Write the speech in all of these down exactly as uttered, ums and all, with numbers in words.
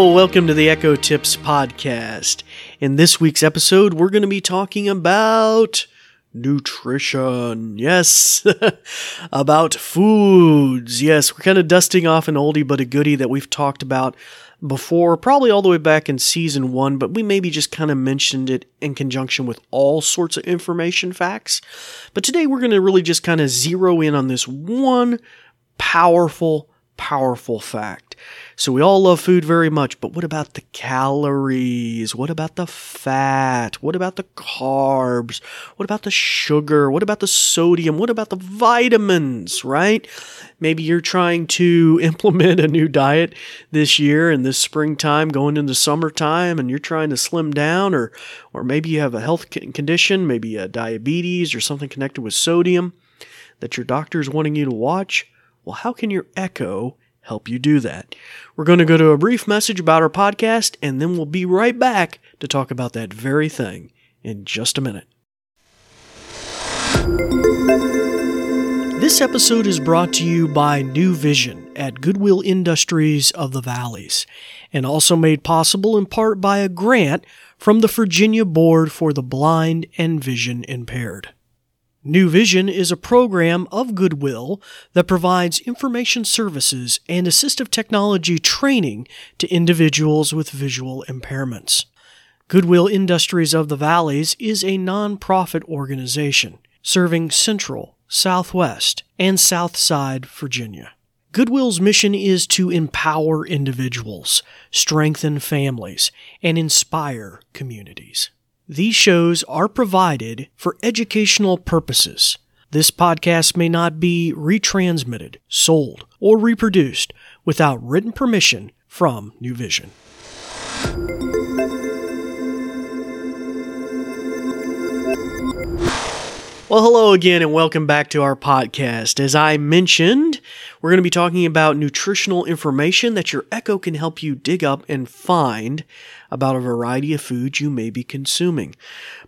Hello, welcome to the Echo Tips Podcast. In this week's episode, we're going to be talking about nutrition. Yes, about foods. Yes, we're kind of dusting off an oldie but a goodie that we've talked about before, probably all the way back in season one, but we maybe just kind of mentioned it in conjunction with all sorts of information facts. But today we're going to really just kind of zero in on this one powerful Powerful fact. So we all love food very much, but what about the calories? What about the fat? What about the carbs? What about the sugar? What about the sodium? What about the vitamins, right? Maybe you're trying to implement a new diet this year and this springtime going into summertime, and you're trying to slim down, or, or maybe you have a health condition, maybe a diabetes or something connected with sodium that your doctor is wanting you to watch. Well, how can your Echo help you do that? We're going to go to a brief message about our podcast, and then we'll be right back to talk about that very thing in just a minute. This episode is brought to you by New Vision at Goodwill Industries of the Valleys, and also made possible in part by a grant from the Virginia Board for the Blind and Vision Impaired. New Vision is a program of Goodwill that provides information services and assistive technology training to individuals with visual impairments. Goodwill Industries of the Valleys is a nonprofit organization serving Central, Southwest, and Southside Virginia. Goodwill's mission is to empower individuals, strengthen families, and inspire communities. These shows are provided for educational purposes. This podcast may not be retransmitted, sold, or reproduced without written permission from New Vision. Well, hello again and welcome back to our podcast. As I mentioned, we're going to be talking about nutritional information that your Echo can help you dig up and find about a variety of foods you may be consuming.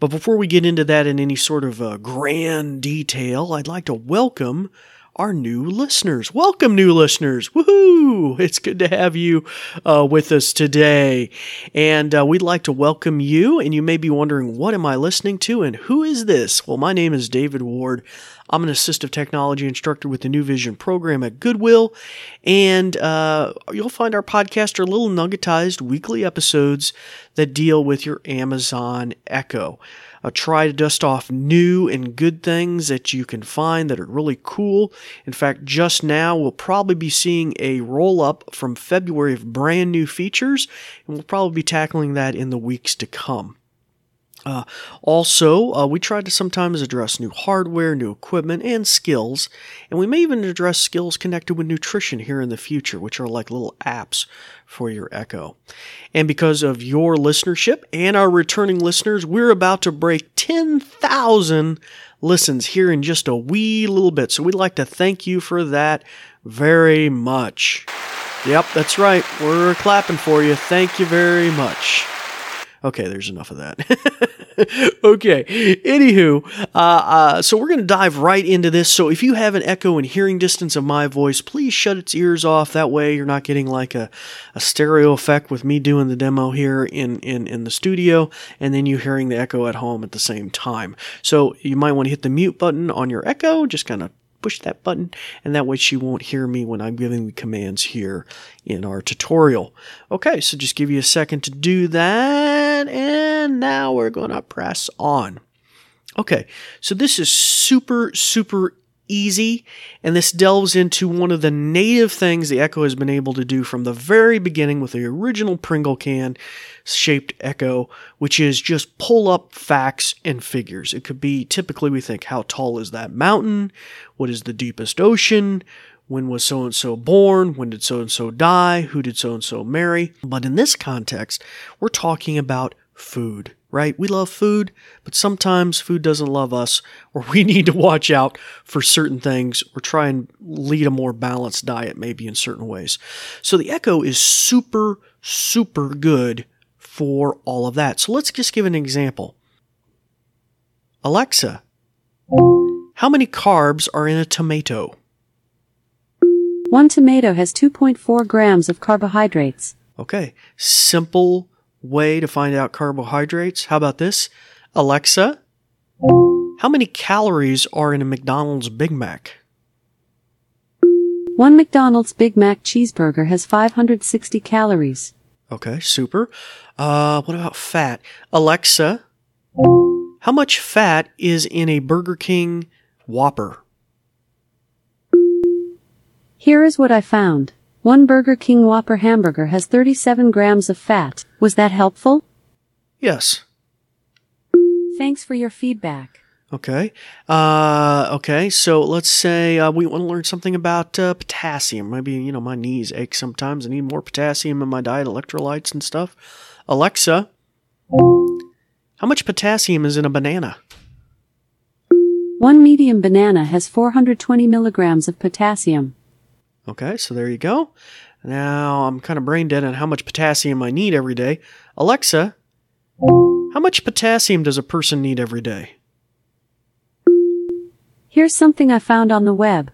But before we get into that in any sort of uh, grand detail, I'd like to welcome our new listeners. Welcome, new listeners. Woohoo! It's good to have you uh, with us today. And uh, we'd like to welcome you. And you may be wondering, what am I listening to and who is this? Well, my name is David Ward. I'm an assistive technology instructor with the New Vision program at Goodwill, and uh, you'll find our podcast are little nuggetized weekly episodes that deal with your Amazon Echo. I try to dust off new and good things that you can find that are really cool. In fact, just now we'll probably be seeing a roll-up from February of brand new features, and we'll probably be tackling that in the weeks to come. Uh, also, uh, we try to sometimes address new hardware, new equipment, and skills, and we may even address skills connected with nutrition here in the future, which are like little apps for your Echo. And because of your listenership and our returning listeners, we're about to break ten thousand listens here in just a wee little bit, so we'd like to thank you for that very much. Yep, that's right. We're clapping for you. Thank you very much. Okay, there's enough of that. Okay, anywho, uh, uh, so we're going to dive right into this. So if you have an Echo in hearing distance of my voice, please shut its ears off. That way you're not getting like a, a stereo effect with me doing the demo here in, in, in the studio, and then you hearing the Echo at home at the same time. So you might want to hit the mute button on your Echo, just kind of push that button, and that way she won't hear me when I'm giving the commands here in our tutorial. Okay, so just give you a second to do that, and now we're going to press on. Okay, so this is super, super easy, and this delves into one of the native things the Echo has been able to do from the very beginning with the original Pringle can shaped Echo, which is just pull up facts and figures. It could be, typically we think, how tall is that mountain? What is the deepest ocean? When was so-and-so born? When did so-and-so die? Who did so-and-so marry? But in this context, we're talking about food, right? We love food, but sometimes food doesn't love us, or we need to watch out for certain things or try and lead a more balanced diet maybe in certain ways. So the Echo is super, super good for all of that. So let's just give an example. Alexa, how many carbs are in a tomato? One tomato has two point four grams of carbohydrates. Okay, simple way to find out carbohydrates. How about this? Alexa, how many calories are in a McDonald's Big Mac? One McDonald's Big Mac cheeseburger has five hundred sixty calories. Okay, super. Uh, what about fat? Alexa, how much fat is in a Burger King Whopper? Here is what I found. One Burger King Whopper hamburger has thirty-seven grams of fat. Was that helpful? Yes. Thanks for your feedback. Okay. Uh, okay. So let's say uh, we want to learn something about uh, potassium. Maybe, you know, my knees ache sometimes. I need more potassium in my diet, electrolytes and stuff. Alexa, how much potassium is in a banana? One medium banana has four hundred twenty milligrams of potassium. Okay. So there you go. Now I'm kind of brain dead on how much potassium I need every day. Alexa, how much potassium does a person need every day? Here's something I found on the web.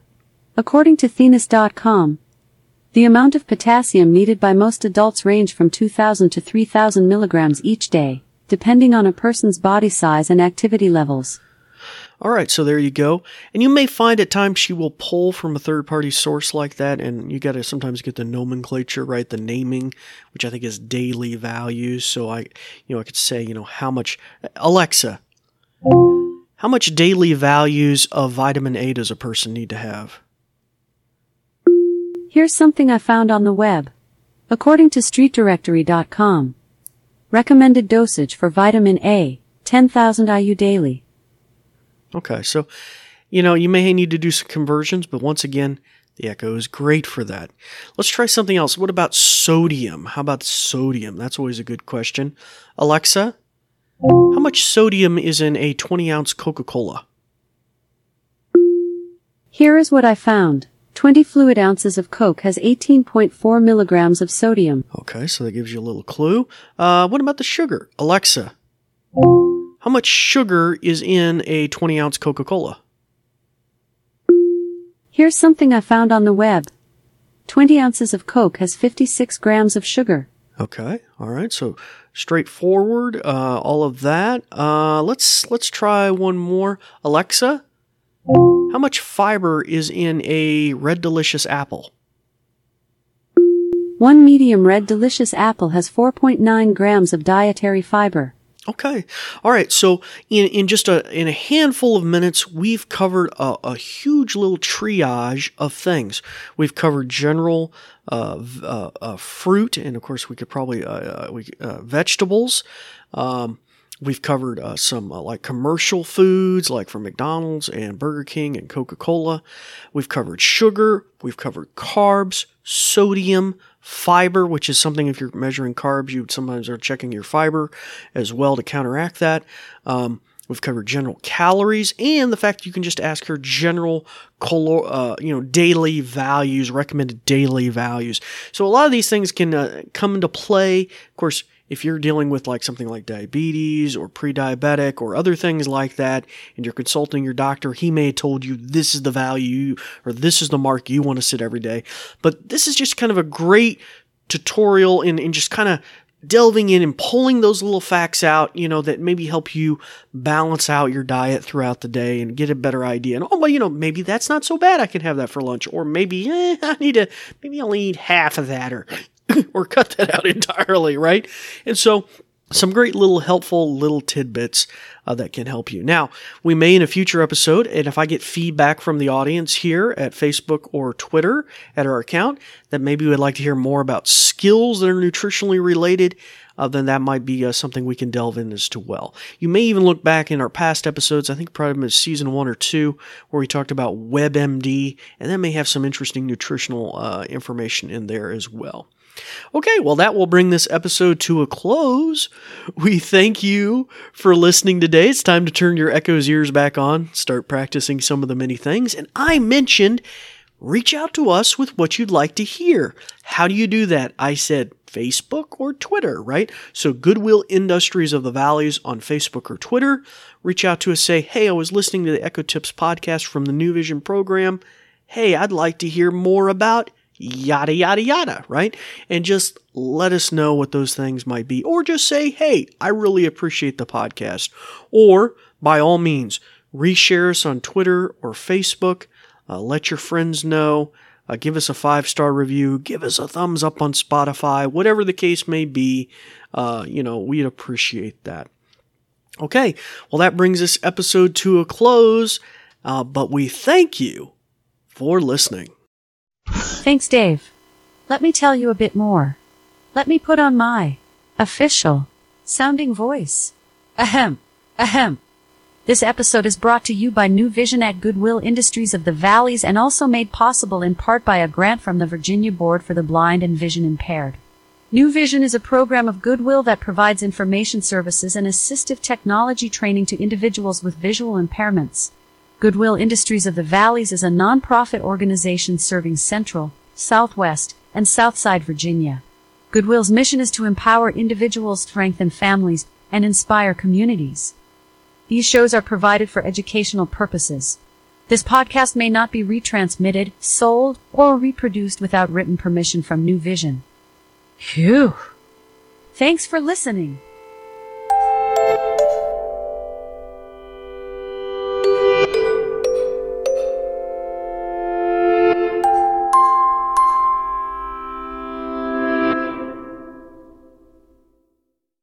According to thenus dot com, the amount of potassium needed by most adults range from two thousand to three thousand milligrams each day, depending on a person's body size and activity levels. All right, so there you go. And you may find at times she will pull from a third-party source like that, and you got to sometimes get the nomenclature right, the naming, which I think is daily values. So I, you know, I could say, you know, how much, Alexa, how much daily values of vitamin A does a person need to have? Here's something I found on the web. According to street directory dot com, recommended dosage for vitamin A, ten thousand I U daily. Okay, so, you know, you may need to do some conversions, but once again, the Echo is great for that. Let's try something else. What about sodium? How about sodium? That's always a good question. Alexa, how much sodium is in a twenty-ounce Coca-Cola? Here is what I found. twenty fluid ounces of Coke has eighteen point four milligrams of sodium. Okay, so that gives you a little clue. Uh, what about the sugar? Alexa, how much sugar is in a twenty-ounce Coca-Cola? Here's something I found on the web. twenty ounces of Coke has fifty-six grams of sugar. Okay, all right, so straightforward, uh, all of that. Uh, let's let's try one more. Alexa, how much fiber is in a Red Delicious apple? One medium Red Delicious apple has four point nine grams of dietary fiber. Okay. All right. So in, in just a, in a handful of minutes, we've covered a, a huge little triage of things. We've covered general, uh, uh, uh fruit. And of course we could probably, uh, uh we, uh, vegetables. Um, we've covered, uh, some, uh, like commercial foods, like from McDonald's and Burger King and Coca-Cola. We've covered sugar. We've covered carbs, sodium, fiber, which is something if you're measuring carbs, you sometimes are checking your fiber as well to counteract that. Um, we've covered general calories and the fact that you can just ask her general, colo- uh, you know, daily values, recommended daily values. So a lot of these things can uh, come into play. Of course, if you're dealing with like something like diabetes or pre-diabetic or other things like that, and you're consulting your doctor, he may have told you this is the value or this is the mark you want to sit every day. But this is just kind of a great tutorial in, in just kind of delving in and pulling those little facts out, you know, that maybe help you balance out your diet throughout the day and get a better idea. And, oh, well, you know, maybe that's not so bad. I can have that for lunch. Or maybe eh, I need to, maybe I'll eat half of that or or cut that out entirely, right? And so some great little helpful little tidbits uh, that can help you. Now, we may in a future episode, and if I get feedback from the audience here at Facebook or Twitter at our account, that maybe we'd like to hear more about skills that are nutritionally related, uh, then that might be uh, something we can delve in as to well. You may even look back in our past episodes, I think probably season one or two, where we talked about WebMD, and that may have some interesting nutritional uh, information in there as well. Okay, well, that will bring this episode to a close. We thank you for listening today. It's time to turn your Echo's ears back on, start practicing some of the many things. And I mentioned, reach out to us with what you'd like to hear. How do you do that? I said Facebook or Twitter, right? So Goodwill Industries of the Valleys on Facebook or Twitter. Reach out to us, say, hey, I was listening to the Echo Tips podcast from the New Vision program. Hey, I'd like to hear more about yada, yada, yada, right? And just let us know what those things might be. Or just say, hey, I really appreciate the podcast. Or by all means, reshare us on Twitter or Facebook. Uh, let your friends know. Uh, give us a five-star review. Give us a thumbs up on Spotify. Whatever the case may be, uh, you know, we'd appreciate that. Okay, well, that brings this episode to a close, uh, but we thank you for listening. Thanks, Dave. Let me tell you a bit more. Let me put on my official sounding voice. Ahem. Ahem. This episode is brought to you by New Vision at Goodwill Industries of the Valleys and also made possible in part by a grant from the Virginia Board for the Blind and Vision Impaired. New Vision is a program of Goodwill that provides information services and assistive technology training to individuals with visual impairments. Goodwill Industries of the Valleys is a nonprofit organization serving Central, Southwest, and Southside Virginia. Goodwill's mission is to empower individuals, strengthen families, and inspire communities. These shows are provided for educational purposes. This podcast may not be retransmitted, sold, or reproduced without written permission from New Vision. Phew. Thanks for listening.